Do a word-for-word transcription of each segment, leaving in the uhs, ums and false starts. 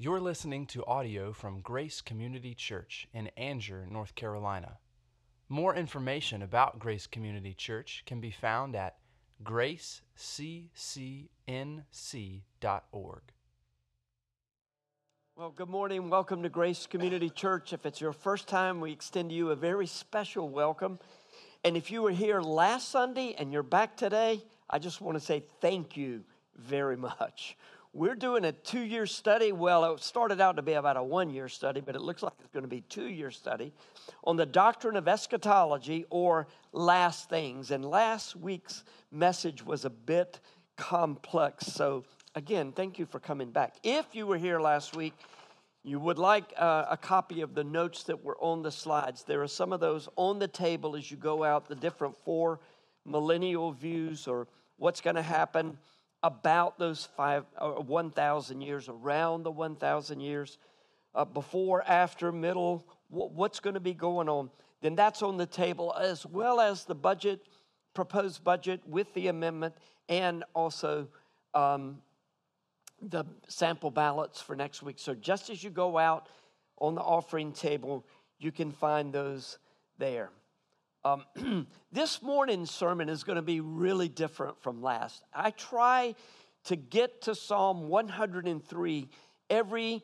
You're listening to audio from Grace Community Church in Anger, North Carolina. More information about Grace Community Church can be found at grace c c n c dot org. Well, good morning. Welcome to Grace Community Church. If it's your first time, we extend to you a very special welcome. And if you were here last Sunday and you're back today, I just want to say thank you very much. We're doing a two-year study. Well, it started out to be about a one-year study, but it looks like it's going to be a two-year study on the doctrine of eschatology, or last things. And last week's message was a bit complex. So, again, thank you for coming back. If you were here last week, you would like uh, a copy of the notes that were on the slides. There are some of those on the table as you go out, the different four millennial views, or what's going to happen about those five or one thousand years, around the one thousand years, uh, before, after, middle, w- what's going to be going on. Then that's on the table, as well as the budget, proposed budget with the amendment, and also um, the sample ballots for next week. So just as you go out on the offering table, you can find those there. Um, this morning's sermon is going to be really different from last. I try to get to Psalm one hundred three every,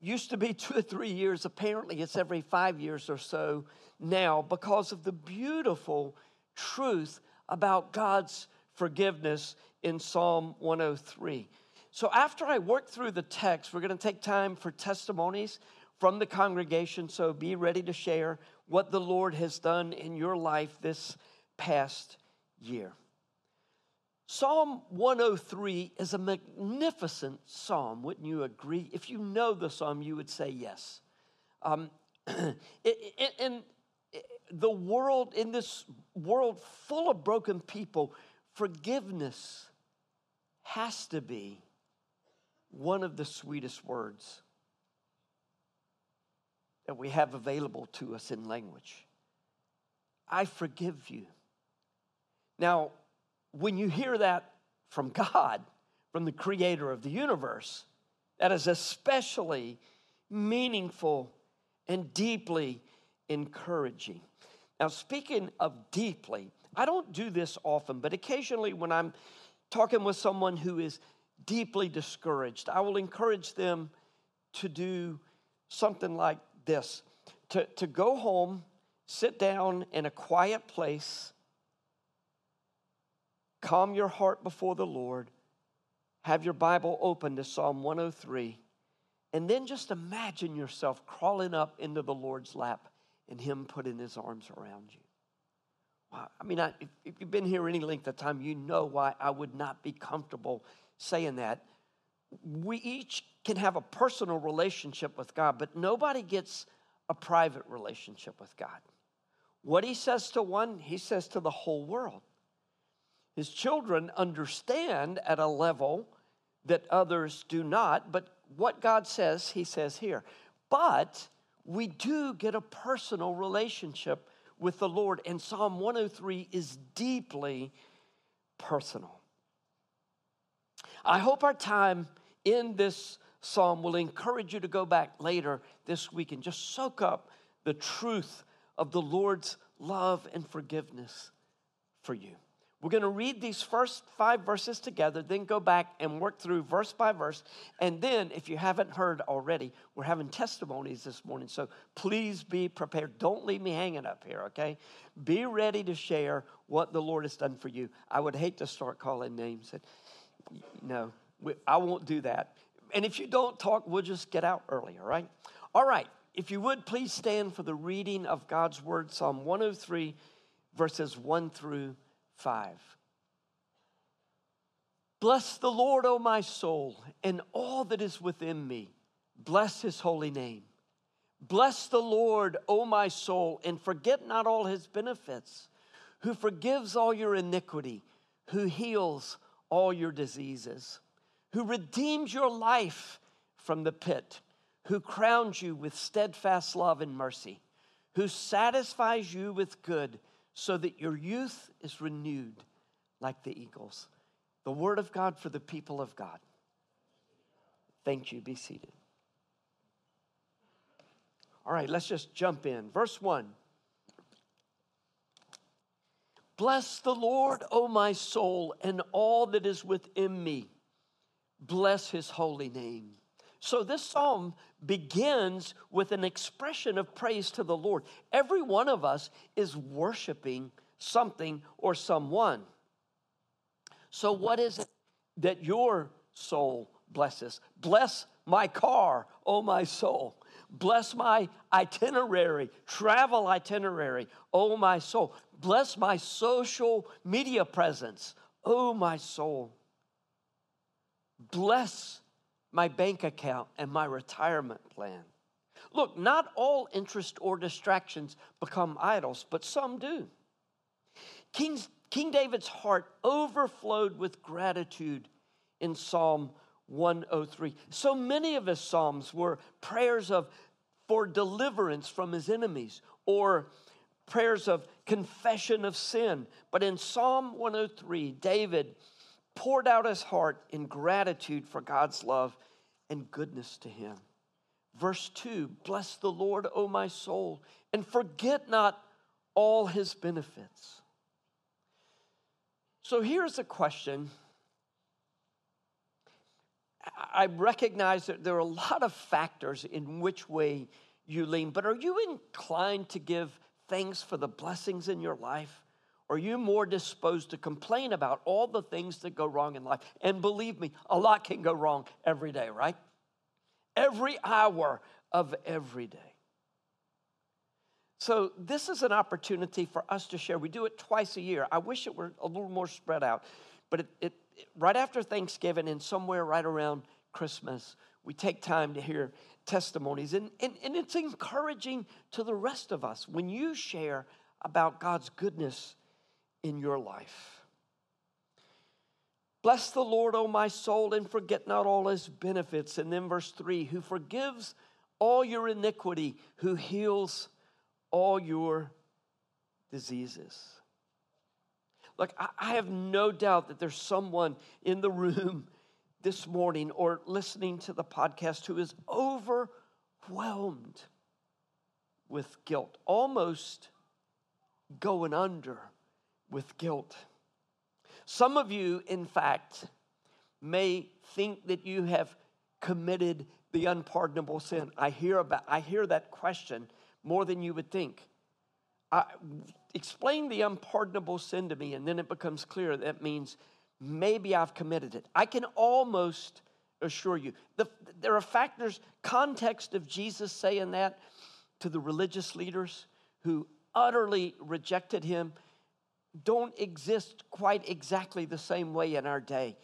used to be two or three years. Apparently, it's every five years or so now, because of the beautiful truth about God's forgiveness in Psalm one oh three. So after I work through the text, we're going to take time for testimonies from the congregation, so be ready to share what the Lord has done in your life this past year. Psalm one oh three is a magnificent psalm, wouldn't you agree? If you know the psalm, you would say yes. Um, it, it, and the world, in this world full of broken people, forgiveness has to be one of the sweetest words that we have available to us in language. I forgive you. Now, when you hear that from God, from the creator of the universe, that is especially meaningful and deeply encouraging. Now, speaking of deeply, I don't do this often, but occasionally when I'm talking with someone who is deeply discouraged, I will encourage them to do something like this, to, to go home, sit down in a quiet place, calm your heart before the Lord, have your Bible open to Psalm one oh three, and then just imagine yourself crawling up into the Lord's lap and Him putting His arms around you. Wow. I mean, I, if, if you've been here any length of time, you know why I would not be comfortable saying that. We each can have a personal relationship with God, but nobody gets a private relationship with God. What He says to one, He says to the whole world. His children understand at a level that others do not, but what God says, He says here. But we do get a personal relationship with the Lord, and Psalm one oh three is deeply personal. I hope our time in this psalm will encourage you to go back later this week and just soak up the truth of the Lord's love and forgiveness for you. We're going to read these first five verses together, then go back and work through verse by verse. And then, if you haven't heard already, we're having testimonies this morning, so please be prepared. Don't leave me hanging up here, okay? Be ready to share what the Lord has done for you. I would hate to start calling names. And no, I won't do that. And if you don't talk, we'll just get out early, all right? All right, if you would, please stand for the reading of God's Word, Psalm one oh three, verses one through five. Bless the Lord, O my soul, and all that is within me. Bless His holy name. Bless the Lord, O my soul, and forget not all His benefits, who forgives all your iniquity, who heals all your diseases, who redeems your life from the pit, who crowns you with steadfast love and mercy, who satisfies you with good, so that your youth is renewed like the eagles. The word of God for the people of God. Thank you. Be seated. All right, let's just jump in. Verse one. Bless the Lord, O my soul, and all that is within me. Bless his holy name. So this psalm begins with an expression of praise to the Lord. Every one of us is worshiping something or someone. So what is it that your soul blesses? Bless my car, O my soul. Bless my itinerary, travel itinerary, O my soul. Bless my social media presence, O my soul. Bless my bank account and my retirement plan. Look, not all interest or distractions become idols, but some do. King's, King David's heart overflowed with gratitude in Psalm one oh three. So many of his psalms were prayers of for deliverance from his enemies or prayers of confession of sin. But in Psalm one oh three, David poured out his heart in gratitude for God's love and goodness to him. Verse two, bless the Lord, O my soul, and forget not all his benefits. So here's a question. I recognize that there are a lot of factors in which way you lean, but are you inclined to give thanks for the blessings in your life? Are you more disposed to complain about all the things that go wrong in life? And believe me, a lot can go wrong every day, right? Every hour of every day. So this is an opportunity for us to share. We do it twice a year. I wish it were a little more spread out, but it, it right after Thanksgiving and somewhere right around Christmas, we take time to hear testimonies. And, and, and it's encouraging to the rest of us when you share about God's goodness in your life. Bless the Lord, O my soul, and forget not all his benefits. And then verse three, who forgives all your iniquity, who heals all your diseases. Look, I have no doubt that there's someone in the room this morning or listening to the podcast who is overwhelmed with guilt, almost going under with guilt. Some of you, in fact, may think that you have committed the unpardonable sin. I hear about, I hear that question more than you would think. I, explain the unpardonable sin to me, and then it becomes clear that means maybe I've committed it. I can almost assure you. The, there are factors, context of Jesus saying that to the religious leaders who utterly rejected him, don't exist quite exactly the same way in our day.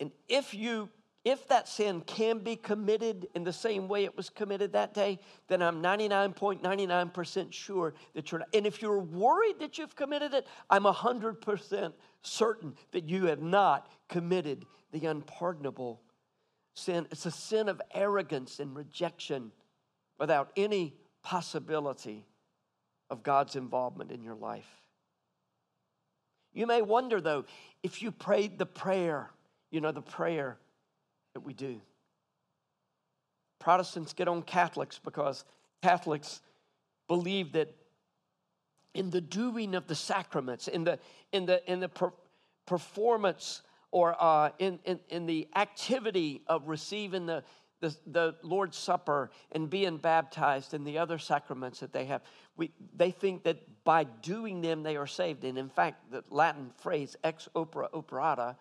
And if you, if that sin can be committed in the same way it was committed that day, then I'm ninety-nine point nine nine percent sure that you're not. And if you're worried that you've committed it, I'm one hundred percent certain that you have not committed the unpardonable sin. It's a sin of arrogance and rejection without any possibility of God's involvement in your life. You may wonder, though, if you prayed the prayer, you know, the prayer that we do. Protestants get on Catholics because Catholics believe that in the doing of the sacraments, in the in the in the per- performance or uh, in, in in the activity of receiving the, the the Lord's Supper and being baptized and the other sacraments that they have, we they think that by doing them, they are saved. And in fact, the Latin phrase, ex opere operato,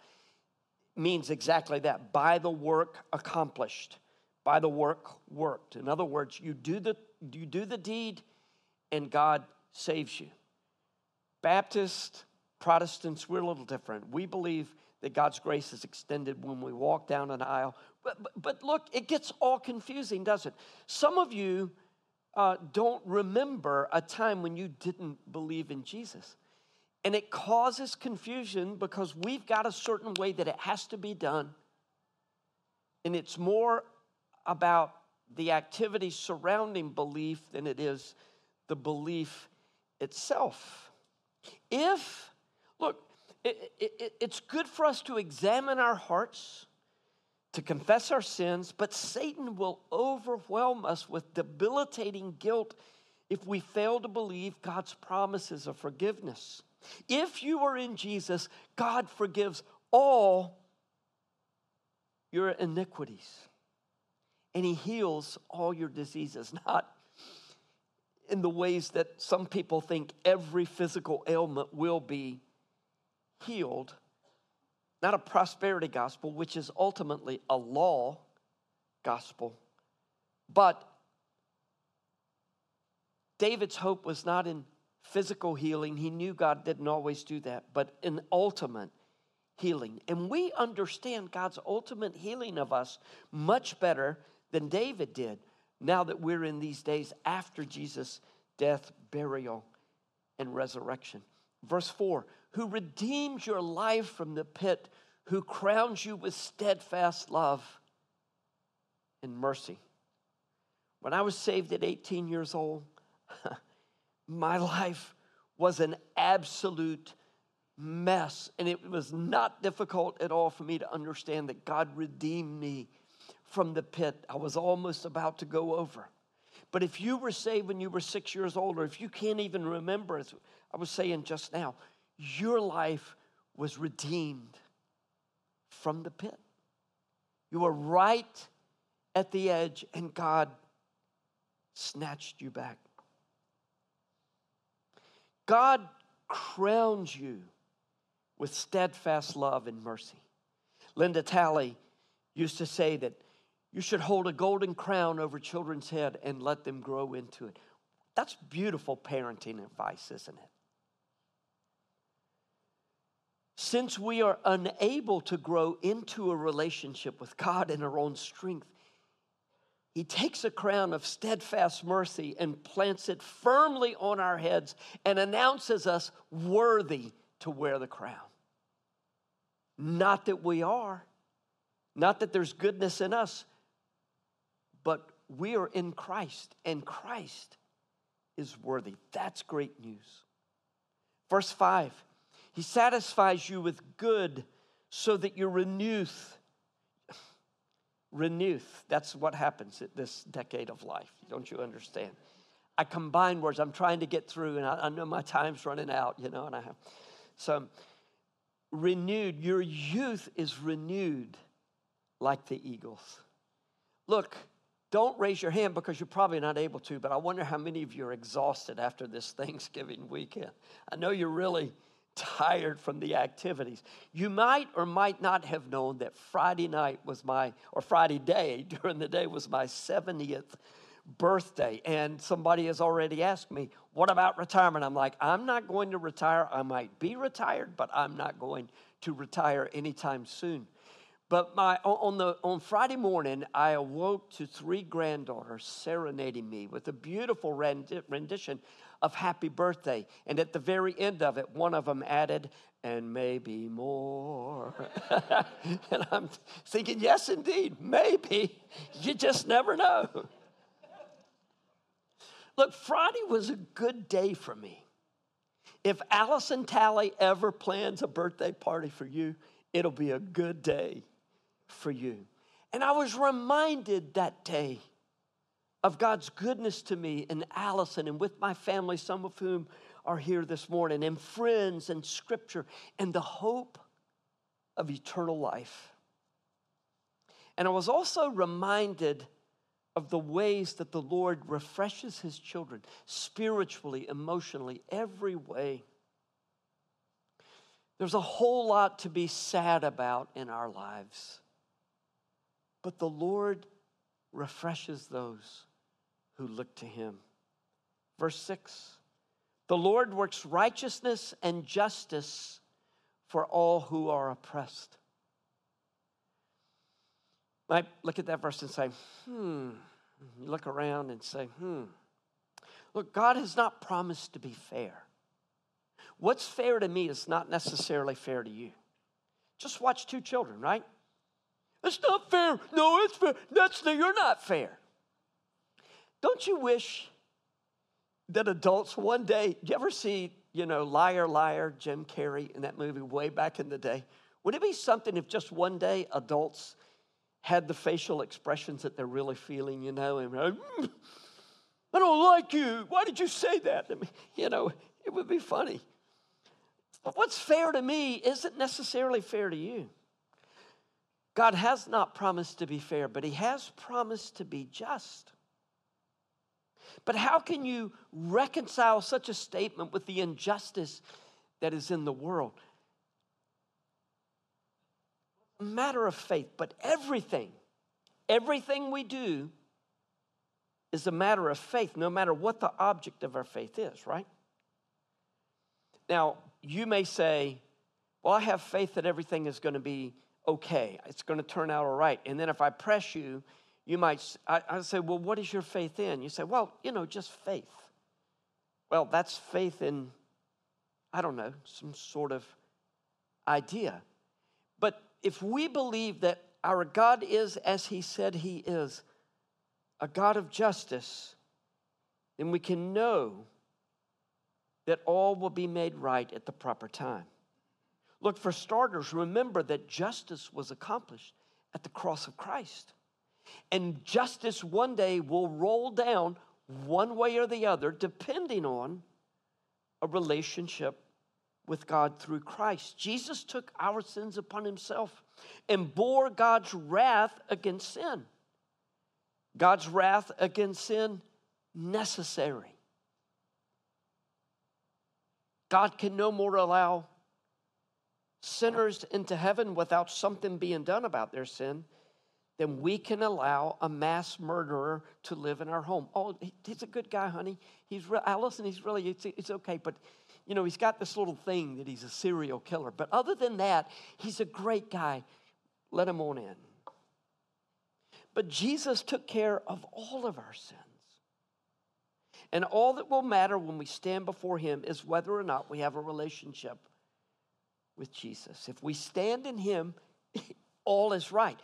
means exactly that. By the work accomplished, by the work worked. In other words, you do the, you do the deed and God saves you. Baptists, Protestants, we're a little different. We believe that God's grace is extended when we walk down an aisle. But, but, but look, it gets all confusing, doesn't it? Some of you Uh, don't remember a time when you didn't believe in Jesus. And it causes confusion because we've got a certain way that it has to be done. And it's more about the activity surrounding belief than it is the belief itself. If, look, it, it, it's good for us to examine our hearts, to confess our sins, but Satan will overwhelm us with debilitating guilt if we fail to believe God's promises of forgiveness. If you are in Jesus, God forgives all your iniquities, and he heals all your diseases, not in the ways that some people think every physical ailment will be healed, not a prosperity gospel, which is ultimately a law gospel. But David's hope was not in physical healing. He knew God didn't always do that, but in ultimate healing. And we understand God's ultimate healing of us much better than David did now that we're in these days after Jesus' death, burial, and resurrection. Verse four, who redeems your life from the pit, who crowns you with steadfast love and mercy. When I was saved at eighteen years old, my life was an absolute mess, and it was not difficult at all for me to understand that God redeemed me from the pit I was almost about to go over. But if you were saved when you were six years old, or if you can't even remember, as I was saying just now, your life was redeemed from the pit. You were right at the edge, and God snatched you back. God crowns you with steadfast love and mercy. Linda Talley used to say that you should hold a golden crown over children's head and let them grow into it. That's beautiful parenting advice, isn't it? Since we are unable to grow into a relationship with God in our own strength, he takes a crown of steadfast mercy and plants it firmly on our heads and announces us worthy to wear the crown. Not that we are, not that there's goodness in us, but we are in Christ, and Christ is worthy. That's great news. Verse five, he satisfies you with good so that your reneweth. Renewth, that's what happens at this decade of life. Don't you understand? I combine words. I'm trying to get through, and I, I know my time's running out, you know, and I have. So, renewed. Your youth is renewed like the eagles. Look, don't raise your hand because you're probably not able to, but I wonder how many of you are exhausted after this Thanksgiving weekend. I know you're really tired from the activities. You might or might not have known that Friday night was my, or Friday day during the day was my seventieth birthday. And somebody has already asked me, what about retirement? I'm like, I'm not going to retire. I might be retired, but I'm not going to retire anytime soon. But my on the on Friday morning, I awoke to three granddaughters serenading me with a beautiful rendition of Happy Birthday. And at the very end of it, one of them added, and maybe more. And I'm thinking, yes, indeed, maybe. You just never know. Look, Friday was a good day for me. If Allison Talley ever plans a birthday party for you, it'll be a good day for you. And I was reminded that day of God's goodness to me and Allison and with my family, some of whom are here this morning, and friends and scripture and the hope of eternal life. And I was also reminded of the ways that the Lord refreshes his children spiritually, emotionally, every way. There's a whole lot to be sad about in our lives, but the Lord refreshes those who look to him. Verse six, the Lord works righteousness and justice for all who are oppressed. I look at that verse and say, hmm. You look around and say, hmm. Look, God has not promised to be fair. What's fair to me is not necessarily fair to you. Just watch two children, right? It's not fair. No, it's fair. That's no, you're not fair. Don't you wish that adults one day, you ever see, you know, Liar, Liar, Jim Carrey in that movie way back in the day? Would it be something if just one day adults had the facial expressions that they're really feeling, you know, and like, mm, I don't like you. Why did you say that to me? You know, it would be funny. But what's fair to me isn't necessarily fair to you. God has not promised to be fair, but he has promised to be just. But how can you reconcile such a statement with the injustice that is in the world? A matter of faith, but everything, everything we do is a matter of faith, no matter what the object of our faith is, right? Now, you may say, well, I have faith that everything is going to be okay. It's going to turn out all right. And then if I press you, you might, I, I say, well, what is your faith in? You say, well, you know, just faith. Well, that's faith in, I don't know, some sort of idea. But if we believe that our God is as he said he is, a God of justice, then we can know that all will be made right at the proper time. Look, for starters, remember that justice was accomplished at the cross of Christ. And justice one day will roll down one way or the other, depending on a relationship with God through Christ. Jesus took our sins upon himself and bore God's wrath against sin. God's wrath against sin, necessary. God can no more allow sinners into heaven without something being done about their sin then we can allow a mass murderer to live in our home. Oh, he's a good guy, honey. He's re- I listen, he's really, it's, it's okay. But, you know, he's got this little thing that he's a serial killer. But other than that, he's a great guy. Let him on in. But Jesus took care of all of our sins. And all that will matter when we stand before him is whether or not we have a relationship with Jesus. If we stand in him, all is right.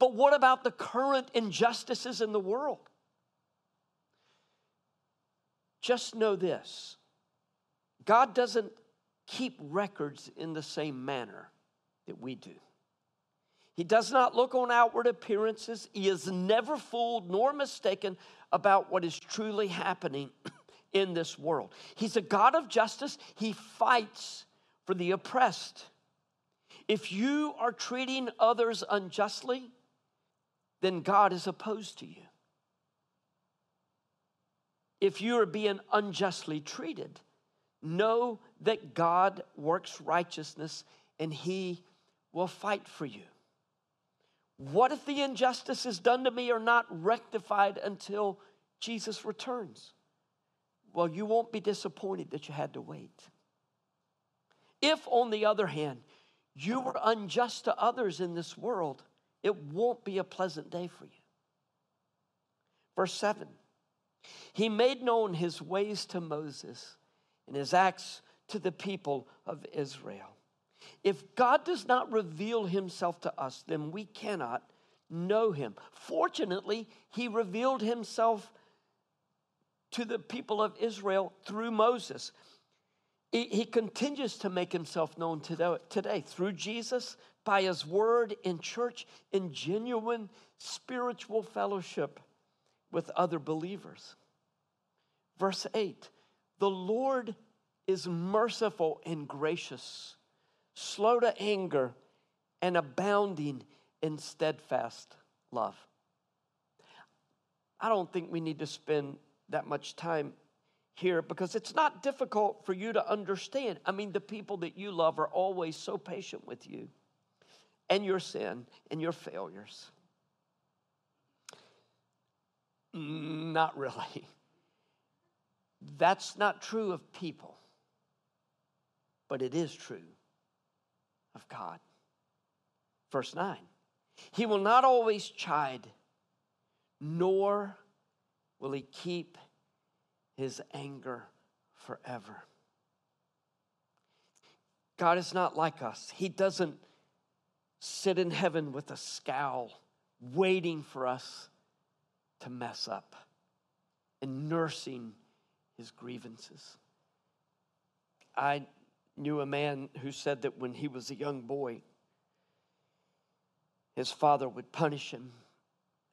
But what about the current injustices in the world? Just know this. God doesn't keep records in the same manner that we do. He does not look on outward appearances. He is never fooled nor mistaken about what is truly happening in this world. He's a God of justice. He fights for the oppressed. If you are treating others unjustly, then God is opposed to you. If you are being unjustly treated, know that God works righteousness and he will fight for you. What if the injustices done to me are not rectified until Jesus returns? Well, you won't be disappointed that you had to wait. If, on the other hand, you were unjust to others in this world, it won't be a pleasant day for you. Verse seven, he made known his ways to Moses and his acts to the people of Israel. If God does not reveal himself to us, then we cannot know him. Fortunately, he revealed himself to the people of Israel through Moses. He continues to make himself known today through Jesus, by his word, in church, in genuine spiritual fellowship with other believers. Verse eight, the Lord is merciful and gracious, slow to anger, and abounding in steadfast love. I don't think we need to spend that much time here, because it's not difficult for you to understand. I mean, the people that you love are always so patient with you and your sin and your failures. Not really. That's not true of people, but it is true of God. Verse nine, he will not always chide, nor will he keep his anger forever. God is not like us. He doesn't sit in heaven with a scowl, waiting for us to mess up and nursing his grievances. I knew a man who said that when he was a young boy, his father would punish him.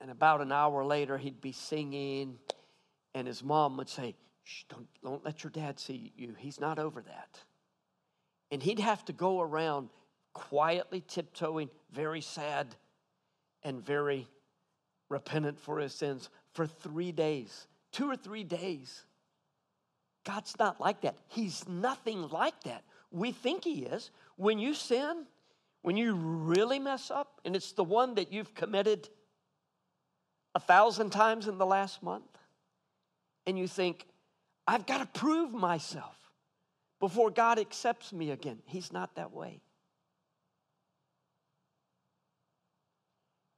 And about an hour later, he'd be singing, and his mom would say, shh, don't, don't let your dad see you. He's not over that. And he'd have to go around quietly tiptoeing, very sad and very repentant for his sins for three days, two or three days. God's not like that. He's nothing like that. We think he is. When you sin, when you really mess up, and it's the one that you've committed a thousand times in the last month, and you think, I've got to prove myself before God accepts me again. He's not that way.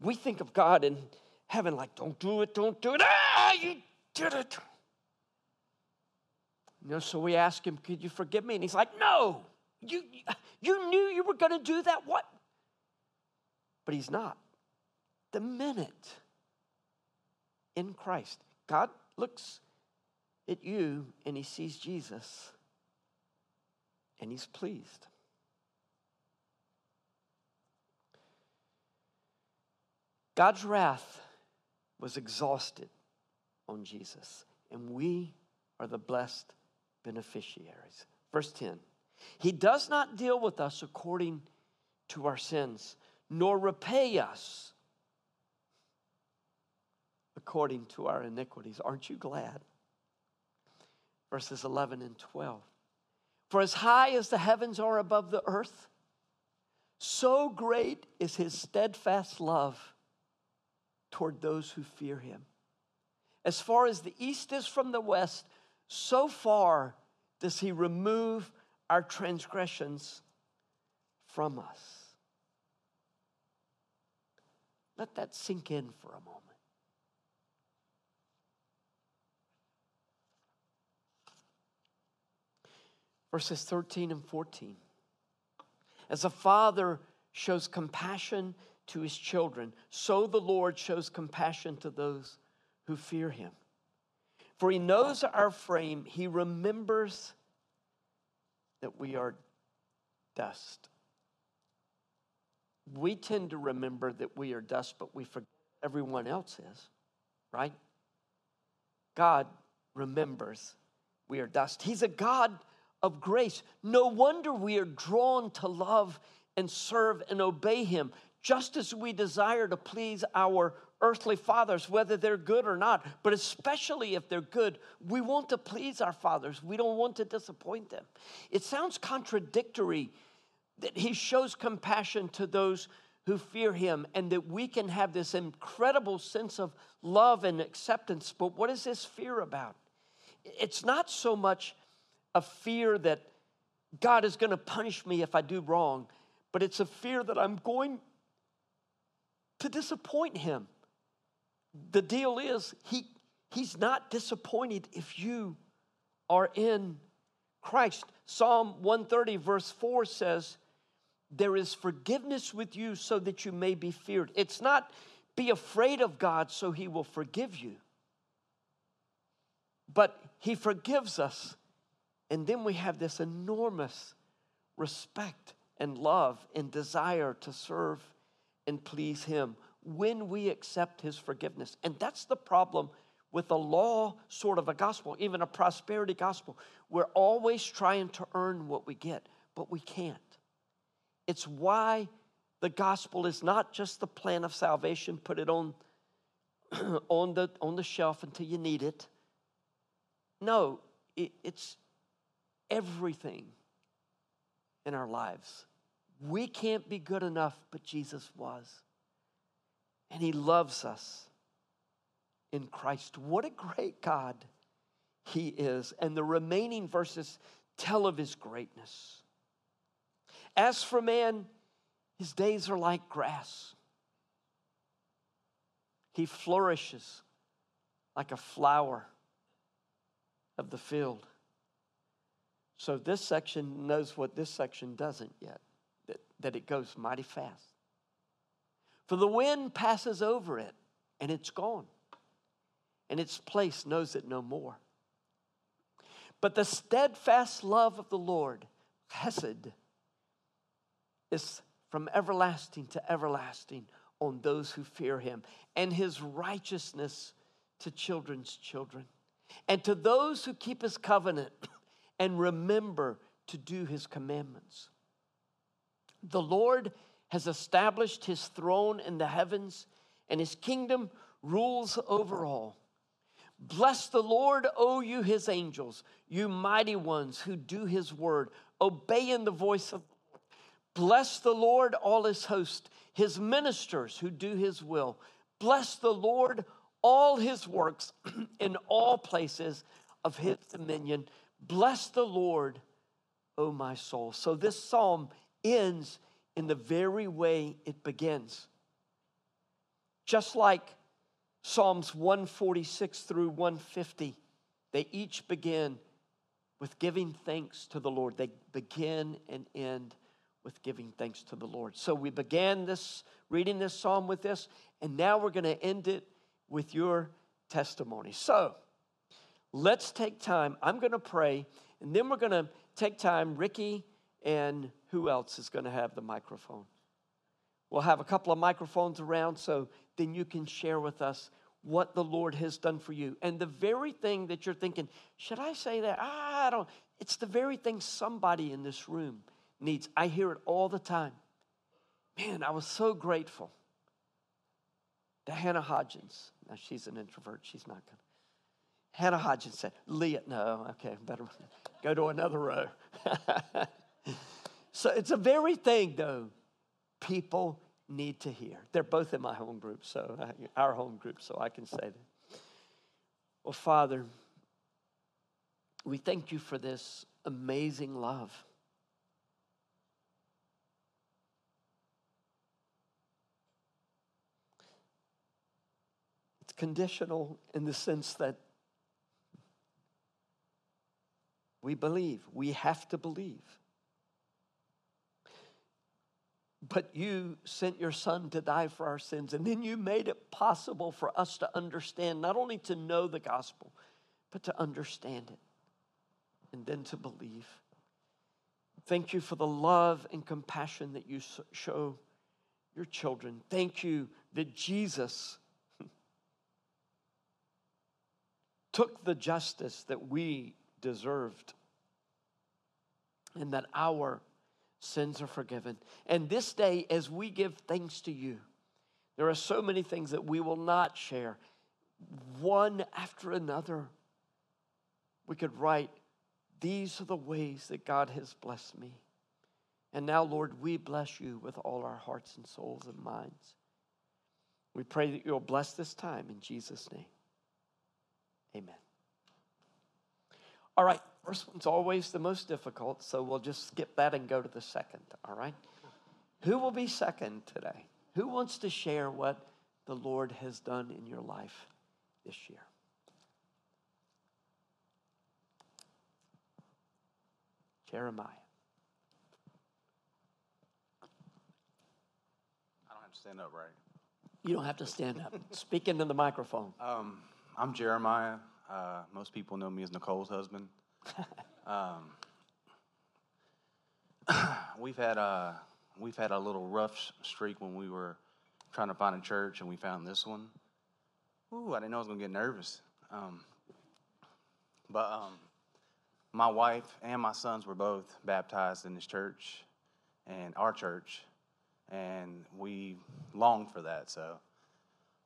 We think of God in heaven like, don't do it, don't do it. Ah, you did it. You know, so we ask him, could you forgive me? And he's like, no, you, you knew you were going to do that. What? But he's not. The minute in Christ, God looks at you and he sees Jesus and he's pleased. God's wrath was exhausted on Jesus, and we are the blessed beneficiaries. Verse ten, he does not deal with us according to our sins, nor repay us according to our iniquities. Aren't you glad? Verses eleven and twelve, for as high as the heavens are above the earth, so great is his steadfast love toward those who fear him. As far as the east is from the west, so far does he remove our transgressions from us. Let that sink in for a moment. Verses thirteen and fourteen. As a father shows compassion to his children, so the Lord shows compassion to those who fear him. For he knows our frame, he remembers that we are dust. We tend to remember that we are dust, but we forget everyone else is, right? God remembers we are dust. He's a God of grace. No wonder we are drawn to love and serve and obey him, just as we desire to please our earthly fathers, whether they're good or not. But especially if they're good, we want to please our fathers. We don't want to disappoint them. It sounds contradictory that he shows compassion to those who fear him and that we can have this incredible sense of love and acceptance. But what is this fear about? It's not so much a fear that God is going to punish me if I do wrong, but it's a fear that I'm going to disappoint him. The deal is, he, he's not disappointed if you are in Christ. Psalm one thirty verse four says, there is forgiveness with you so that you may be feared. It's not be afraid of God so he will forgive you, but he forgives us. And then we have this enormous respect and love and desire to serve and please him when we accept his forgiveness. And that's the problem with the law sort of a gospel, even a prosperity gospel. We're always trying to earn what we get, but we can't. It's why the gospel is not just the plan of salvation, put it on, on, the, on the shelf until you need it. No, it, it's everything in our lives. We can't be good enough, but Jesus was. And he loves us in Christ. What a great God he is. And the remaining verses tell of his greatness. As for man, his days are like grass. He flourishes like a flower of the field. So this section knows what this section doesn't yet, that it goes mighty fast. For the wind passes over it, and it's gone, and its place knows it no more. But the steadfast love of the Lord, chesed, is from everlasting to everlasting on those who fear him, and his righteousness to children's children, and to those who keep his covenant and remember to do his commandments. The Lord has established his throne in the heavens, and his kingdom rules over all. Bless the Lord, O you his angels, you mighty ones who do his word, obeying the voice of the Lord. Bless the Lord, all his host, his ministers who do his will. Bless the Lord, all his works in all places of his dominion. Bless the Lord, O my soul. So this psalm ends in the very way it begins. Just like Psalms one forty-six through one fifty, they each begin with giving thanks to the Lord. They begin and end with giving thanks to the Lord. So we began this, reading this psalm with this, and now we're going to end it with your testimony. So let's take time. I'm going to pray, and then we're going to take time. Ricky and who else is going to have the microphone? We'll have a couple of microphones around, so then you can share with us what the Lord has done for you. And the very thing that you're thinking, should I say that? I don't. It's the very thing somebody in this room needs. I hear it all the time. Man, I was so grateful to Hannah Hodgins. Now, she's an introvert. She's not coming. Hannah Hodgins said, Leah, no, okay, better go to another row. So it's a very thing, though, people need to hear. They're both in my home group, so I, our home group, so I can say that. Well, Father, we thank you for this amazing love. It's conditional in the sense that we believe. We have to believe. But you sent your son to die for our sins, and then you made it possible for us to understand, not only to know the gospel, but to understand it, and then to believe. Thank you for the love and compassion that you show your children. Thank you that Jesus took the justice that we deserved, and that our sins are forgiven. And this day, as we give thanks to you, there are so many things that we will not share. One after another, we could write, these are the ways that God has blessed me. And now, Lord, we bless you with all our hearts and souls and minds. We pray that you'll bless this time in Jesus' name. Amen. All right, first one's always the most difficult, so we'll just skip that and go to the second, all right? Who will be second today? Who wants to share what the Lord has done in your life this year? Jeremiah. I don't have to stand up, right? You don't have to stand up. Speak into the microphone. Um, I'm Jeremiah. Uh, most people know me as Nicole's husband. um, we've had a we've had a little rough streak when we were trying to find a church, and we found this one. Ooh, I didn't know I was gonna get nervous. Um, but um, my wife and my sons were both baptized in this church, and our church, and we longed for that. So.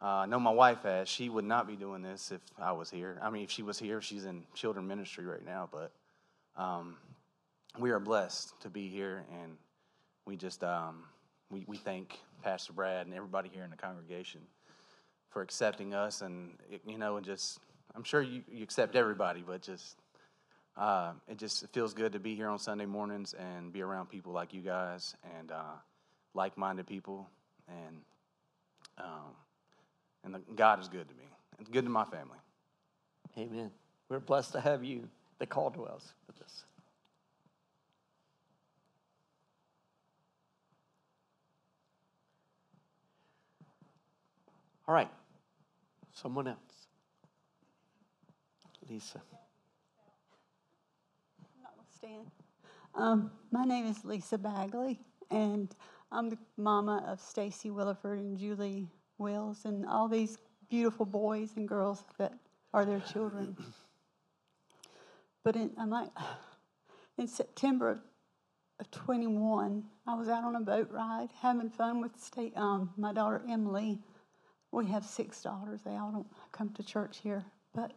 I uh, know my wife has. She would not be doing this if I was here. I mean, if she was here, she's in children ministry right now. But um, we are blessed to be here, and we just um, we, we thank Pastor Brad and everybody here in the congregation for accepting us. And, you know, and just I'm sure you, you accept everybody, but just uh, it just it feels good to be here on Sunday mornings and be around people like you guys and uh, like-minded people. And um And the, God is good to me. It's good to my family. Amen. We're blessed to have you, the Caldwells, with us. All right. Someone else. Lisa. Notwithstanding. Um, my name is Lisa Bagley, and I'm the mama of Stacy Williford and Julie Wills and all these beautiful boys and girls that are their children. But in, I might, in September of, of twenty-one, I was out on a boat ride having fun with state, um, my daughter Emily. We have six daughters. They all don't come to church here. But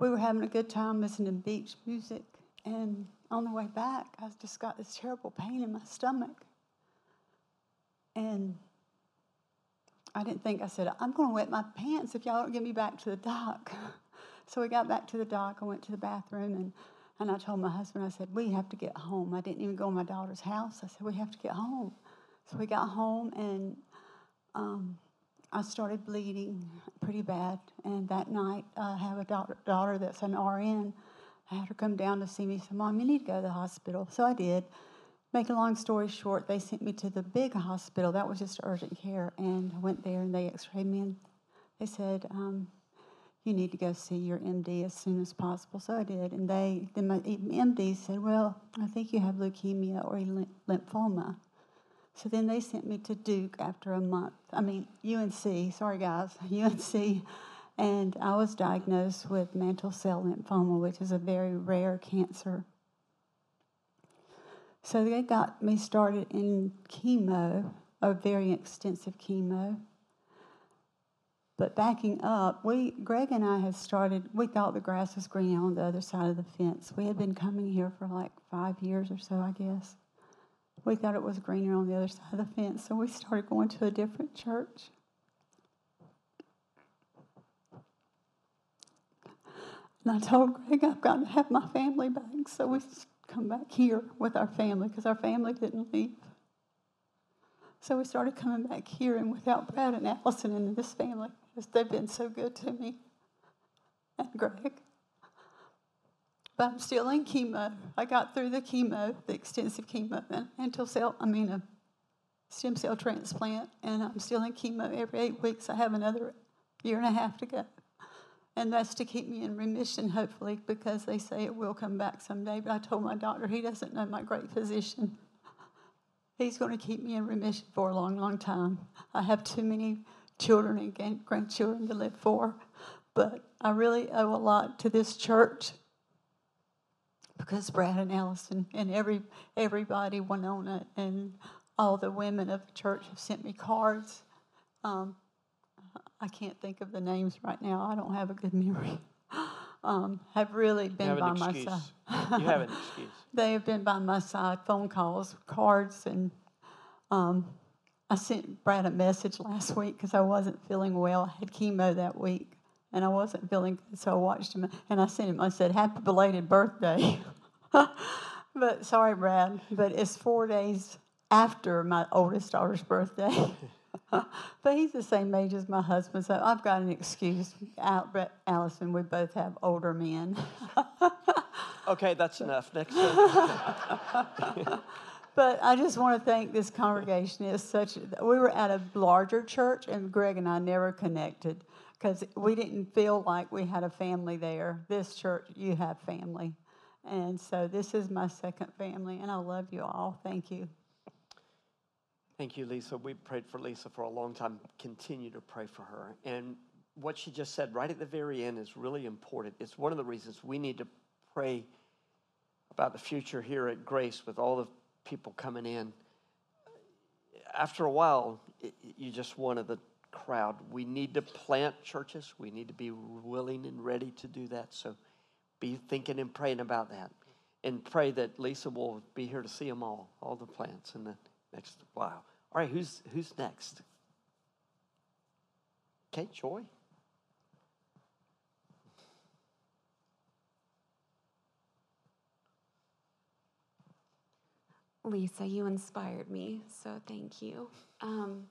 we were having a good time listening to beach music. And on the way back, I just got this terrible pain in my stomach. And I didn't think, I said, I'm going to wet my pants if y'all don't get me back to the dock. So we got back to the dock. I went to the bathroom, and, and I told my husband, I said, we have to get home. I didn't even go to my daughter's house. I said, we have to get home. So we got home, and um, I started bleeding pretty bad. And that night, I have a daughter, daughter that's an R N. I had her come down to see me. She said, Mom, you need to go to the hospital. So I did. Make a long story short, they sent me to the big hospital. That was just urgent care. And I went there, and they x-rayed me, and they said, um, you need to go see your M D as soon as possible. So I did. And they then my M D said, well, I think you have leukemia or lymphoma. So then they sent me to Duke after a month. I mean, U N C. Sorry, guys. U N C. And I was diagnosed with mantle cell lymphoma, which is a very rare cancer. So they got me started in chemo, a very extensive chemo. But backing up, we Greg and I had started, we thought the grass was green on the other side of the fence. We had been coming here for like five years or so, I guess. We thought it was greener on the other side of the fence, so we started going to a different church. And I told Greg, I've got to have my family back, so we come back here with our family, because our family didn't leave. So we started coming back here, and without Brad and Allison and this family, they've been so good to me and Greg. But I'm still in chemo. I got through the chemo, the extensive chemo, and until cell, I mean a stem cell transplant, and I'm still in chemo every eight weeks. I have another year and a half to go. And that's to keep me in remission, hopefully, because they say it will come back someday. But I told my doctor, he doesn't know my great physician. He's going to keep me in remission for a long, long time. I have too many children and grandchildren to live for. But I really owe a lot to this church, because Brad and Allison and every everybody, Winona, and all the women of the church have sent me cards. Um, I can't think of the names right now. I don't have a good memory. Um, have really been by my side. You have an excuse. They have been by my side. Phone calls, cards, and um, I sent Brad a message last week because I wasn't feeling well. I had chemo that week, and I wasn't feeling good, so I watched him, and I sent him. I said, "Happy belated birthday," but sorry, Brad, but it's four days after my oldest daughter's birthday. But he's the same age as my husband, so I've got an excuse. Albert, Allison, we both have older men. Okay, that's enough. Next time. But I just want to thank this congregation. It's such. We were at a larger church, and Greg and I never connected because we didn't feel like we had a family there. This church, you have family. And so this is my second family, and I love you all. Thank you. Thank you, Lisa. We prayed for Lisa for a long time. Continue to pray for her. And what she just said right at the very end is really important. It's one of the reasons we need to pray about the future here at Grace with all the people coming in. After a while, it, you're just one of the crowd. We need to plant churches. We need to be willing and ready to do that. So be thinking and praying about that. And pray that Lisa will be here to see them all, all the plants and the next while. All right, who's who's next? Okay, Joy. Lisa, you inspired me, so thank you. Um,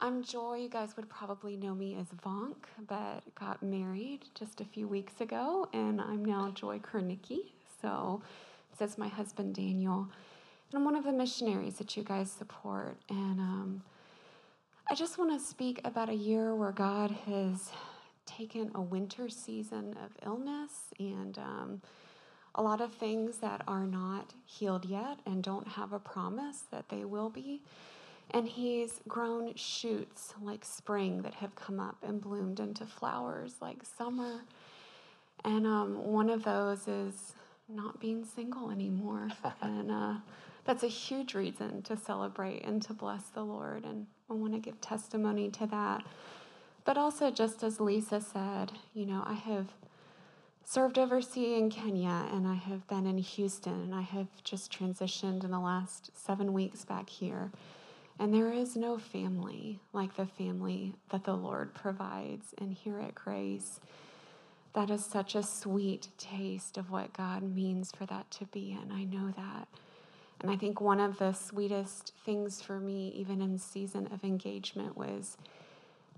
I'm Joy. You guys would probably know me as Vonk, but got married just a few weeks ago, and I'm now Joy Kernicki. So says my husband, Daniel. I'm one of the missionaries that you guys support, and um, I just want to speak about a year where God has taken a winter season of illness and um, a lot of things that are not healed yet and don't have a promise that they will be, and he's grown shoots like spring that have come up and bloomed into flowers like summer. And um, one of those is not being single anymore. and uh, that's a huge reason to celebrate and to bless the Lord. And I want to give testimony to that. But also, just as Lisa said, you know, I have served overseas in Kenya, and I have been in Houston, and I have just transitioned in the last seven weeks back here. And there is no family like the family that the Lord provides. And here at Grace, that is such a sweet taste of what God means for that to be, and I know that. And I think one of the sweetest things for me, even in season of engagement, was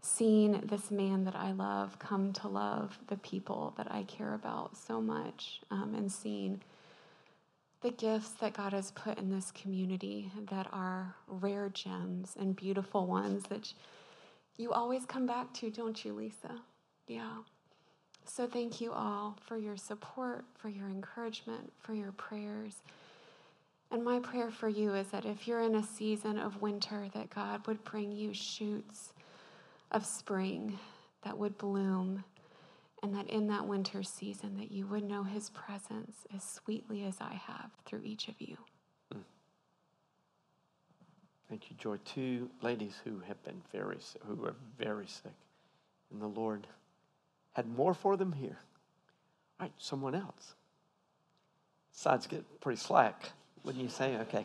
seeing this man that I love come to love the people that I care about so much, um, and seeing the gifts that God has put in this community that are rare gems and beautiful ones that you always come back to, don't you, Lisa? Yeah. So thank you all for your support, for your encouragement, for your prayers. And my prayer for you is that if you're in a season of winter, that God would bring you shoots of spring that would bloom, and that in that winter season that you would know his presence as sweetly as I have through each of you. Thank you, Joy. Two ladies who have been very sick, who were very sick, and the Lord had more for them here. All right, someone else. Sides get pretty slack, wouldn't you say? Okay,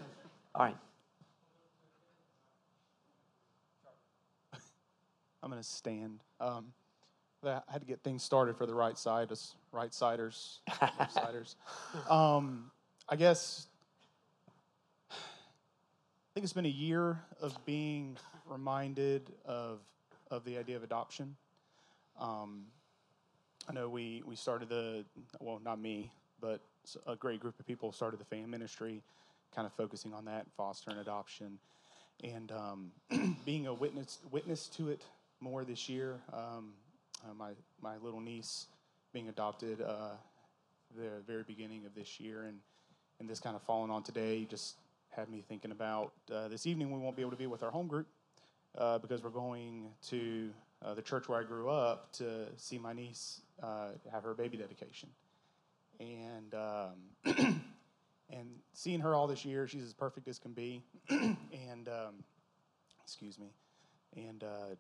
all right. I'm going to stand. Um, I had to get things started for the right side, us right-siders, left-siders. Um, I guess, I think it's been a year of being reminded of of the idea of adoption. Um I know we, we started the, well, not me, but a great group of people started the fam ministry, kind of focusing on that, foster and adoption, and um, being a witness witness to it more this year. Um, uh, my my little niece being adopted uh, the very beginning of this year, and, and this kind of falling on today just had me thinking about uh, this evening we won't be able to be with our home group uh, because we're going to uh, the church where I grew up to see my niece Uh, have her baby dedication, and um, and seeing her all this year, she's as perfect as can be, and um, excuse me, and uh,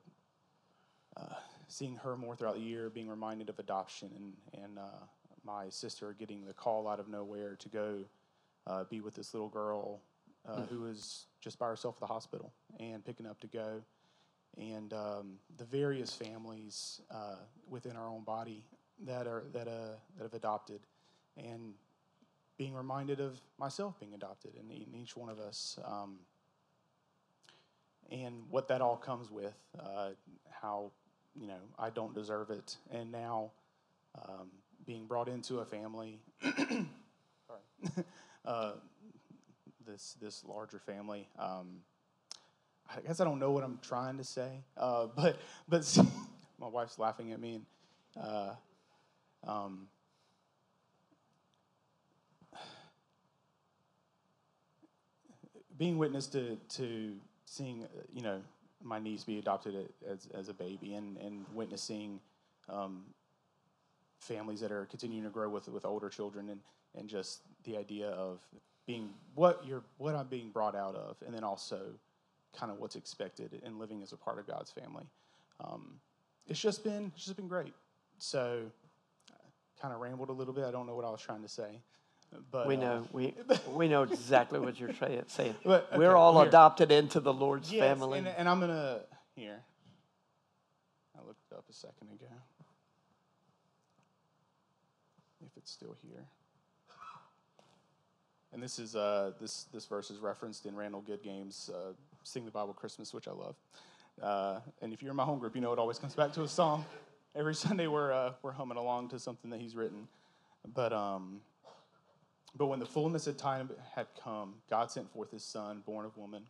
uh, seeing her more throughout the year, being reminded of adoption, and and uh, my sister getting the call out of nowhere to go uh, be with this little girl uh, mm-hmm. who was just by herself at the hospital, and picking up to go. And um, the various families uh, within our own body that are that uh, that have adopted, and being reminded of myself being adopted, and in each one of us, um, and what that all comes with, uh, how you know I don't deserve it, and now um, being brought into a family, sorry, uh, this this larger family. Um, I guess I don't know what I'm trying to say, uh, but but see, my wife's laughing at me, and uh, um, being witness to to seeing you know my niece be adopted as as a baby, and and witnessing um, families that are continuing to grow with with older children, and and just the idea of being what you're what I'm being brought out of, and then also kind of what's expected in living as a part of God's family. Um, it's just been it's just been great. So, I kind of rambled a little bit. I don't know what I was trying to say, but we know uh, we we know exactly what you're trying to say. But, okay, We're all here. adopted into the Lord's yes, family. And, and I'm gonna here. I looked it up a second ago. If it's still here. And this is uh, this this verse is referenced in Randall Goodgame's uh, "Sing the Bible Christmas," which I love. Uh, and if you're in my home group, you know it always comes back to a song. Every Sunday we're uh, we're humming along to something that he's written. But um, but when the fullness of time had come, God sent forth His Son, born of woman,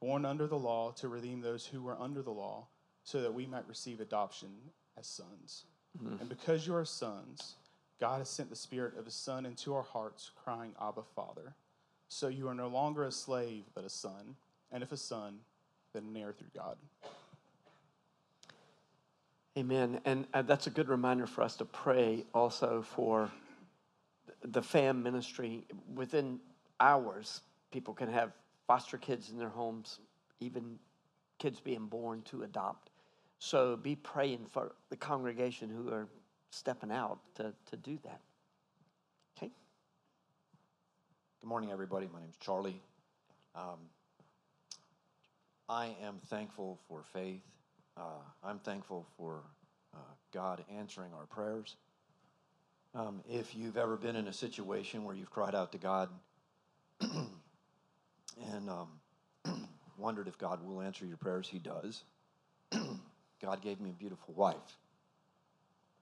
born under the law, to redeem those who were under the law, so that we might receive adoption as sons. Mm-hmm. And because you are sons, God has sent the Spirit of His Son into our hearts, crying, "Abba, Father." So you are no longer a slave, but a son. And if a son, than an heir through God. Amen. And that's a good reminder for us to pray also for the fam ministry. Within hours, people can have foster kids in their homes, even kids being born to adopt. So be praying for the congregation who are stepping out to, to do that. Okay. Good morning, everybody. My name's Charlie. Um, I am thankful for faith. Uh, I'm thankful for uh, God answering our prayers. Um, if you've ever been in a situation where you've cried out to God and um, wondered if God will answer your prayers, He does. God gave me a beautiful wife,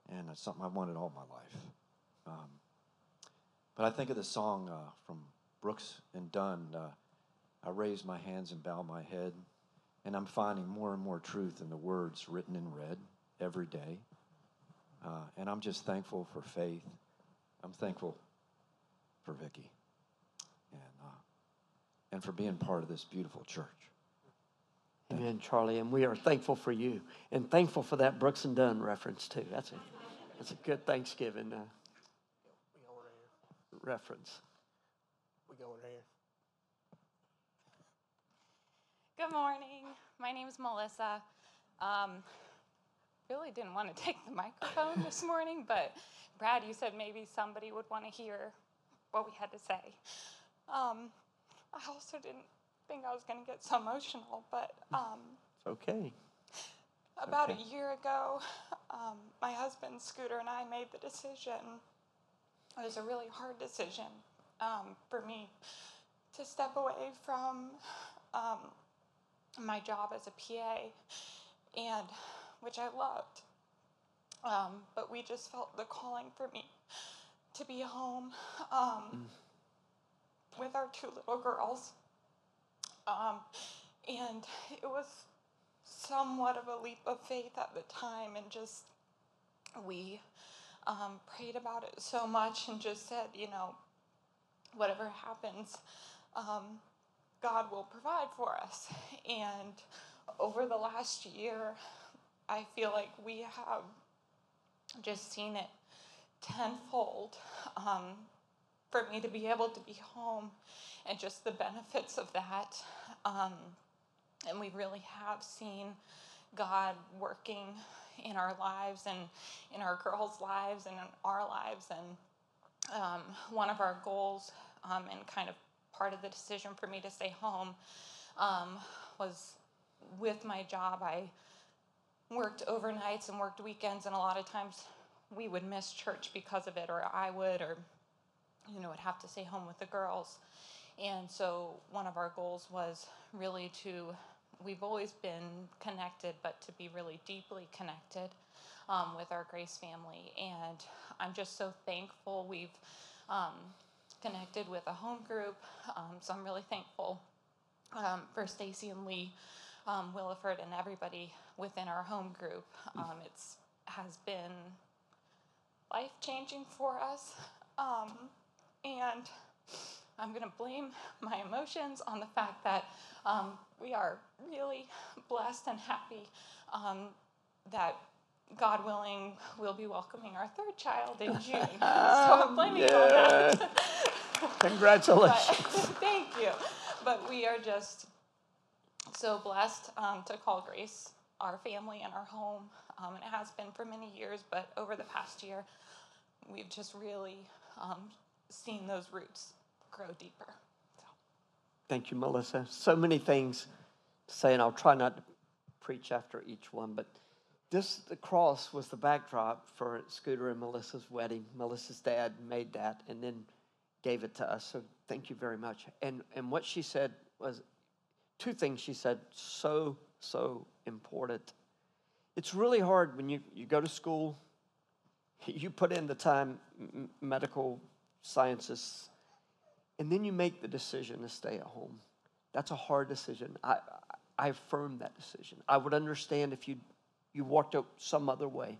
and that's something I wanted all my life. Um, but I think of the song uh, from Brooks and Dunn, uh, I raise my hands and bow my head. And I'm finding more and more truth in the words written in red every day. Uh, and I'm just thankful for faith. I'm thankful for Vicky and, uh, and for being part of this beautiful church. Amen, Charlie. And we are thankful for you and thankful for that Brooks and Dunn reference, too. That's a, that's a good Thanksgiving uh, we going here. reference. We going here. Good morning. My name is Melissa. Um, really didn't want to take the microphone this morning, but Brad, you said maybe somebody would want to hear what we had to say. Um, I also didn't think I was going to get so emotional, but um, it's okay. It's about okay. a year ago, um, my husband Scooter and I made the decision. It was a really hard decision um, for me to step away from. Um, my job as a P A, and which I loved, um, but we just felt the calling for me to be home um, mm. with our two little girls, um, and it was somewhat of a leap of faith at the time, and just we um, prayed about it so much and just said, you know, whatever happens, um, God will provide for us. And over the last year, I feel like we have just seen it tenfold um, for me to be able to be home and just the benefits of that. Um, and we really have seen God working in our lives and in our girls' lives and in our lives. And um, one of our goals um, and kind of part of the decision for me to stay home um, was with my job. I worked overnights and worked weekends, and a lot of times we would miss church because of it, or I would, or, you know, would have to stay home with the girls. And so one of our goals was really to, we've always been connected, but to be really deeply connected um, with our Grace family. And I'm just so thankful we've um, connected with a home group, um, so I'm really thankful um, for Stacy and Lee um, Williford and everybody within our home group. Um, it's has been life-changing for us, um, and I'm going to blame my emotions on the fact that um, we are really blessed and happy um, that God willing, we'll be welcoming our third child in June. So I'm blaming you on that. Congratulations. But, thank you. But we are just so blessed um, to call Grace our family and our home. Um, and it has been for many years, but over the past year, we've just really um, seen those roots grow deeper. So. Thank you, Melissa. So many things to say, and I'll try not to preach after each one, but this, the cross was the backdrop for Scooter and Melissa's wedding. Melissa's dad made that and then gave it to us. So thank you very much. And and what she said was, two things she said, so, so important. It's really hard when you, you go to school, you put in the time, m- medical sciences, and then you make the decision to stay at home. That's a hard decision. I, I affirm that decision. I would understand if you You walked out some other way.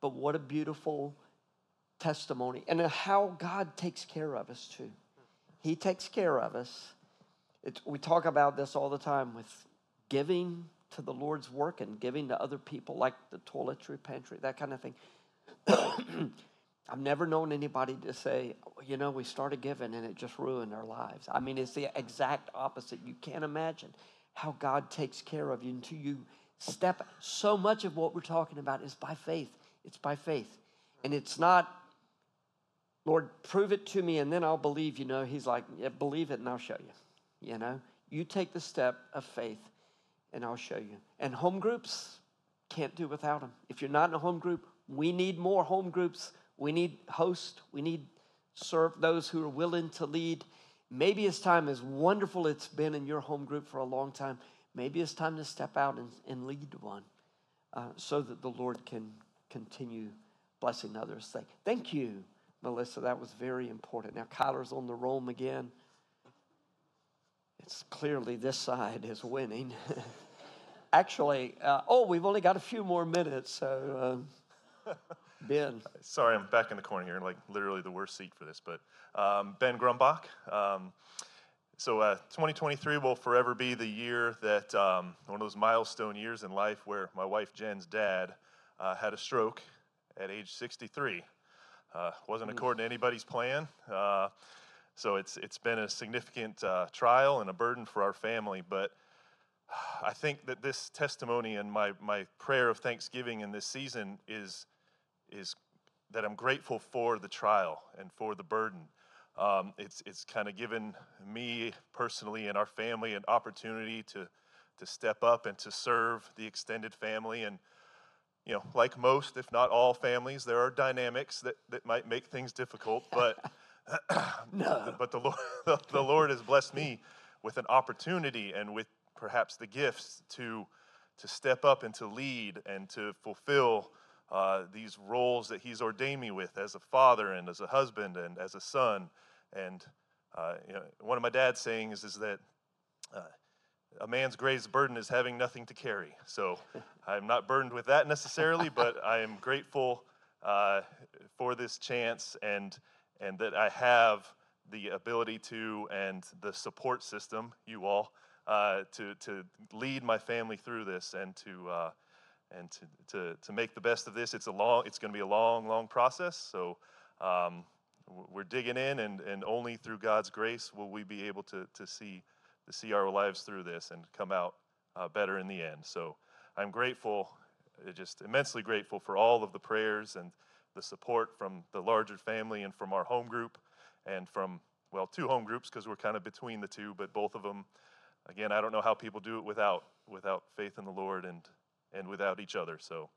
But what a beautiful testimony. And how God takes care of us, too. He takes care of us. It's, we talk about this all the time with giving to the Lord's work and giving to other people, like the toiletry, pantry, that kind of thing. I've never known anybody to say, you know, we started giving and it just ruined our lives. I mean, it's the exact opposite. You can't imagine how God takes care of you until you step. So much of what we're talking about is by faith. It's by faith. And it's not, Lord, prove it to me and then I'll believe, you know. He's like, yeah, believe it and I'll show you, you know. You take the step of faith and I'll show you. And home groups, can't do without them. If you're not in a home group, we need more home groups. We need hosts. We need serve those who are willing to lead. Maybe it's time, as wonderful it's been in your home group for a long time, maybe it's time to step out and, and lead one uh, so that the Lord can continue blessing others. Thank, thank you, Melissa. That was very important. Now, Kyler's on the roam again. It's clearly this side is winning. Actually, uh, oh, we've only got a few more minutes, so... Uh, Ben. Sorry, I'm back in the corner here, like literally the worst seat for this, but um, Ben Grumbach. Um, so uh, twenty twenty-three will forever be the year that um, one of those milestone years in life where my wife Jen's dad uh, had a stroke at age sixty-three. Uh, wasn't according to anybody's plan. Uh, so it's it's been a significant uh, trial and a burden for our family, but I think that this testimony and my, my prayer of thanksgiving in this season is... is that I'm grateful for the trial and for the burden. Um, it's it's kind of given me personally and our family an opportunity to to step up and to serve the extended family. And, you know, like most, if not all families, there are dynamics that, that might make things difficult. But no. but the Lord, the, the Lord has blessed me with an opportunity and with perhaps the gifts to to step up and to lead and to fulfill Uh, these roles that he's ordained me with as a father and as a husband and as a son. And uh, you know, one of my dad's sayings is that uh, a man's greatest burden is having nothing to carry. So I'm not burdened with that necessarily, but I am grateful uh, for this chance and and that I have the ability to and the support system, you all, uh, to, to lead my family through this and to uh, And to, to to make the best of this. It's a long. It's going to be a long, long process. So um, we're digging in, and, and only through God's grace will we be able to to see to see our lives through this and come out uh, better in the end. So I'm grateful, just immensely grateful for all of the prayers and the support from the larger family and from our home group and from well, two home groups because we're kind of between the two, but both of them. Again, I don't know how people do it without without faith in the Lord and. and without each other. So,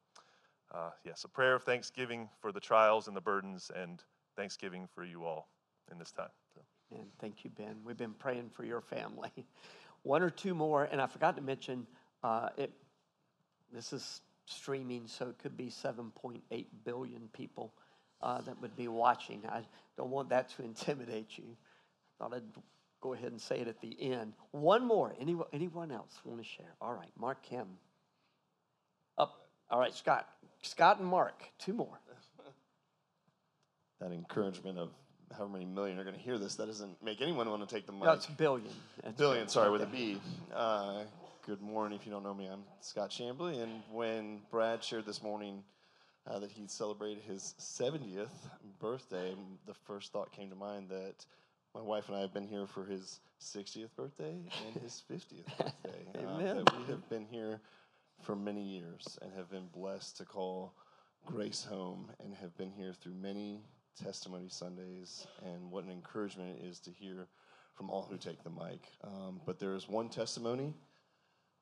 uh, yes, a prayer of thanksgiving for the trials and the burdens and thanksgiving for you all in this time. So. And thank you, Ben. We've been praying for your family. One or two more, and I forgot to mention, uh, it. This is streaming, so it could be seven point eight billion people uh, that would be watching. I don't want that to intimidate you. I thought I'd go ahead and say it at the end. One more. Any, anyone else want to share? All right, Mark Kim. All right, Scott. Scott and Mark, two more. That encouragement of however many million are going to hear this, that doesn't make anyone want to take the mic. No, it's billion. It's billion, sorry, okay. With a B. Uh, good morning. If you don't know me, I'm Scott Chambly. And when Brad shared this morning uh, that he celebrated his seventieth birthday, the first thought came to mind that my wife and I have been here for his sixtieth birthday and his fiftieth birthday. Amen. Uh, that we have been here for many years and have been blessed to call Grace home and have been here through many testimony Sundays, and what an encouragement it is to hear from all who take the mic. Um, but there is one testimony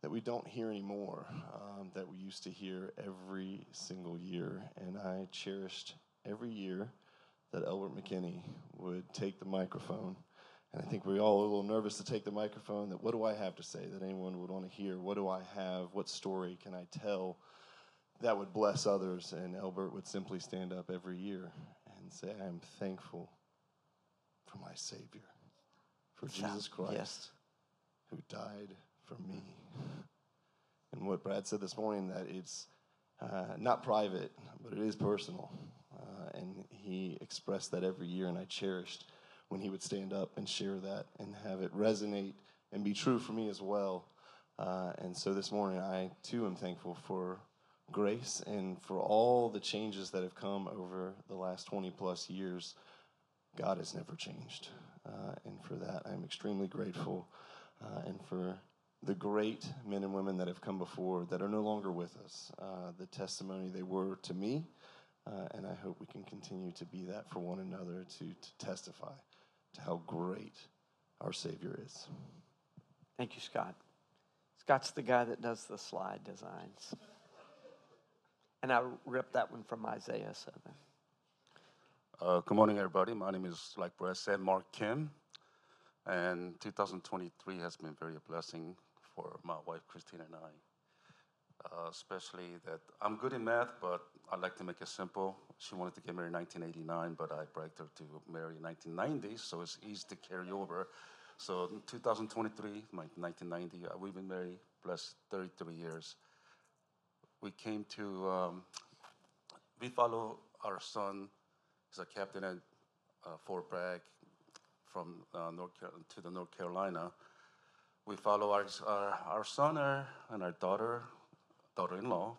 that we don't hear anymore um, that we used to hear every single year, and I cherished every year that Elbert McKinney would take the microphone. And I think we're all a little nervous to take the microphone, that what do I have to say that anyone would want to hear? What do I have? What story can I tell that would bless others? And Elbert would simply stand up every year and say, I am thankful for my Savior, for Jesus Christ, yes, who died for me. And what Brad said this morning, that it's uh, not private, but it is personal. Uh, and he expressed that every year, and I cherished when he would stand up and share that and have it resonate and be true for me as well. Uh, and so this morning, I too am thankful for grace and for all the changes that have come over the last twenty plus years. God has never changed. Uh, and for that, I'm extremely grateful. Uh, and for the great men and women that have come before that are no longer with us, uh, the testimony they were to me, uh, and I hope we can continue to be that for one another, to, to testify to how great our Savior is. Thank you, Scott. Scott's the guy that does the slide designs. And I ripped that one from Isaiah seven. Uh, good morning, everybody. My name is, like Brad said, Mark Kim. And two thousand twenty-three has been very blessing for my wife, Christine, and I. Uh, especially that I'm good in math, but I like to make it simple. She wanted to get married in nineteen eighty-nine, but I bragged her to marry in nineteen ninety, so it's easy to carry over. So in two thousand twenty-three, my nineteen ninety, we've been married, blessed, thirty-three years. We came to, um, we follow our son. He's a captain at uh, Fort Bragg from uh, North Car- to the North Carolina. We follow our our, our son and our daughter, daughter-in-law,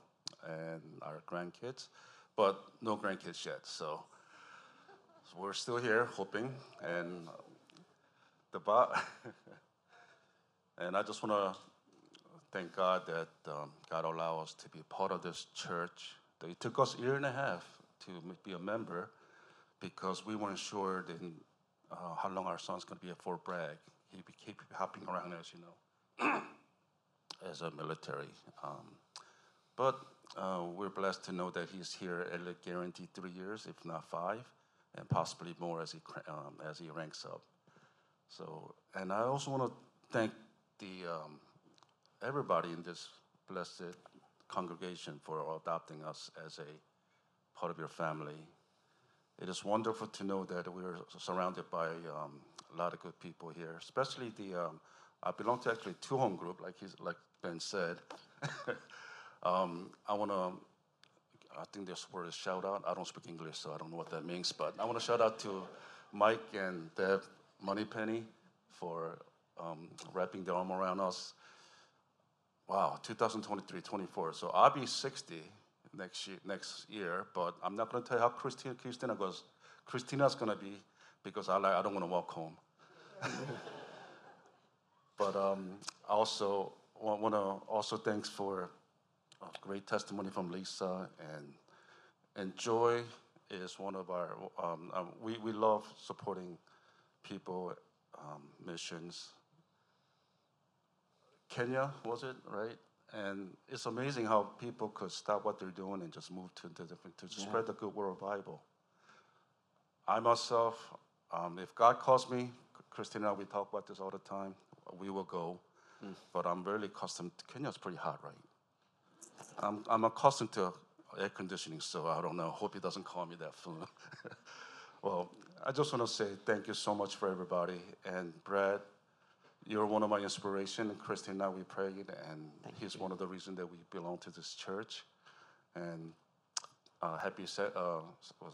and our grandkids, but no grandkids yet. So, so we're still here hoping. And the bo- and I just want to thank God that um, God allowed us to be part of this church. It took us a year and a half to be a member because we weren't sure in, uh, how long our son's going to be at Fort Bragg. He kept hopping around, as you know, as a military. Um, but uh, we're blessed to know that he's here at guaranteed three years, if not five, and possibly more as he um, as he ranks up. So, and I also want to thank the um, everybody in this blessed congregation for adopting us as a part of your family. It is wonderful to know that we are surrounded by um, a lot of good people here, especially the, um, I belong to actually two home group, like he's, like Ben said. um, I want to, I think this word is shout out. I don't speak English, so I don't know what that means, but I want to shout out to Mike and Deb Moneypenny for um, wrapping their arm around us. Wow, two thousand twenty-three, twenty-four. So I'll be sixty next year, next year, but I'm not going to tell you how Christina, Christina goes. Christina's going to be, because I like, I don't want to walk home. But um, I also want to also thanks for a great testimony from Lisa, and and Joy is one of our. Um, um, we we love supporting people, um, missions. Kenya, was it, right? And it's amazing how people could stop what they're doing and just move to, to, to yeah. spread the good word of the Bible. I myself, um, if God calls me, Christina, we talk about this all the time, we will go. Mm. But I'm really accustomed to, Kenya's pretty hot, right? I'm, I'm accustomed to air conditioning, so I don't know. Hope he doesn't call me that soon. Well, I just want to say thank you so much for everybody. And Brad, you're one of my inspiration, and Christy and I, we prayed, and Thank he's you. One of the reasons that we belong to this church. And uh, happy se- uh,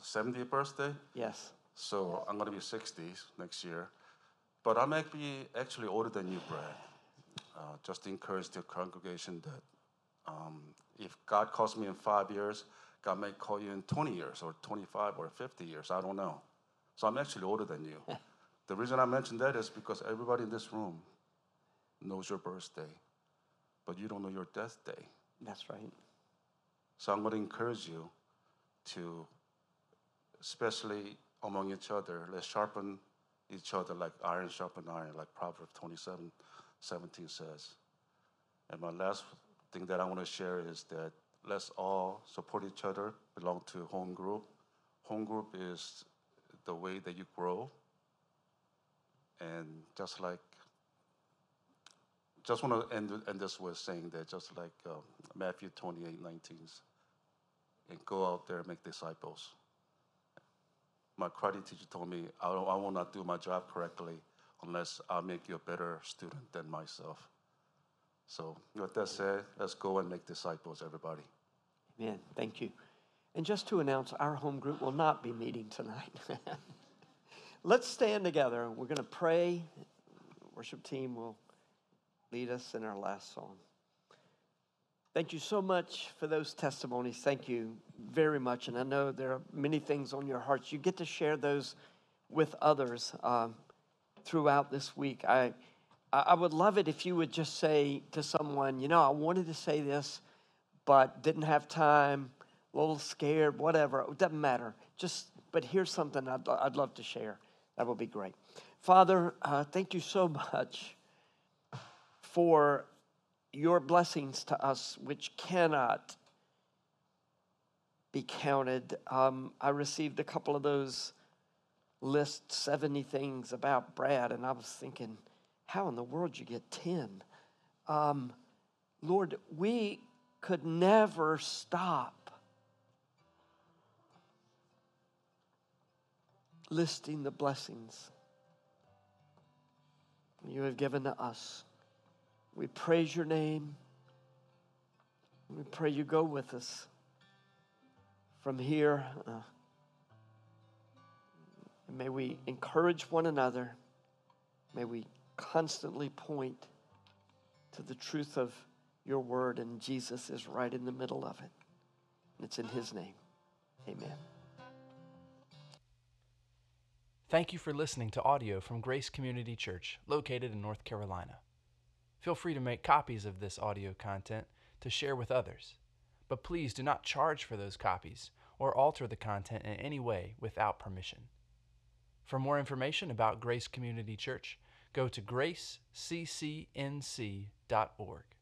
seventieth birthday. Yes. So yes. I'm going to be sixty next year. But I might be actually older than you, Brad. Uh, just to encourage the congregation that um, if God calls me in five years, God may call you in twenty years or twenty-five or fifty years. I don't know. So I'm actually older than you. The reason I mention that is because everybody in this room knows your birthday, but you don't know your death day. That's right. So I'm going to encourage you to, especially among each other, let's sharpen each other like iron sharpen iron, like Proverbs twenty-seven seventeen says. And my last thing that I want to share is that let's all support each other, belong to home group. Home group is the way that you grow. And just like, just want to end, end this with saying that just like um, Matthew twenty-eight nineteen, and go out there and make disciples. My karate teacher told me, I, don't, I will not do my job correctly unless I make you a better student than myself. So with that said, let's go and make disciples, everybody. Amen. Thank you. And just to announce, our home group will not be meeting tonight. Let's stand together. We're going to pray. Worship team will lead us in our last song. Thank you so much for those testimonies. Thank you very much. And I know there are many things on your hearts. You get to share those with others uh, throughout this week. I I would love it if you would just say to someone, you know, I wanted to say this, but didn't have time, a little scared, whatever. It doesn't matter. Just, but here's something I'd, I'd love to share. That would be great. Father, uh, thank you so much for your blessings to us, which cannot be counted. Um, I received a couple of those lists, seventy things about Brad, and I was thinking, how in the world did you get ten? Um, Lord, we could never stop listing the blessings you have given to us. We praise your name. We pray you go with us from here. Uh, and may we encourage one another. May we constantly point to the truth of your word, and Jesus is right in the middle of it. And it's in his name. Amen. Thank you for listening to audio from Grace Community Church, located in North Carolina. Feel free to make copies of this audio content to share with others, but please do not charge for those copies or alter the content in any way without permission. For more information about Grace Community Church, go to grace c c n c dot org.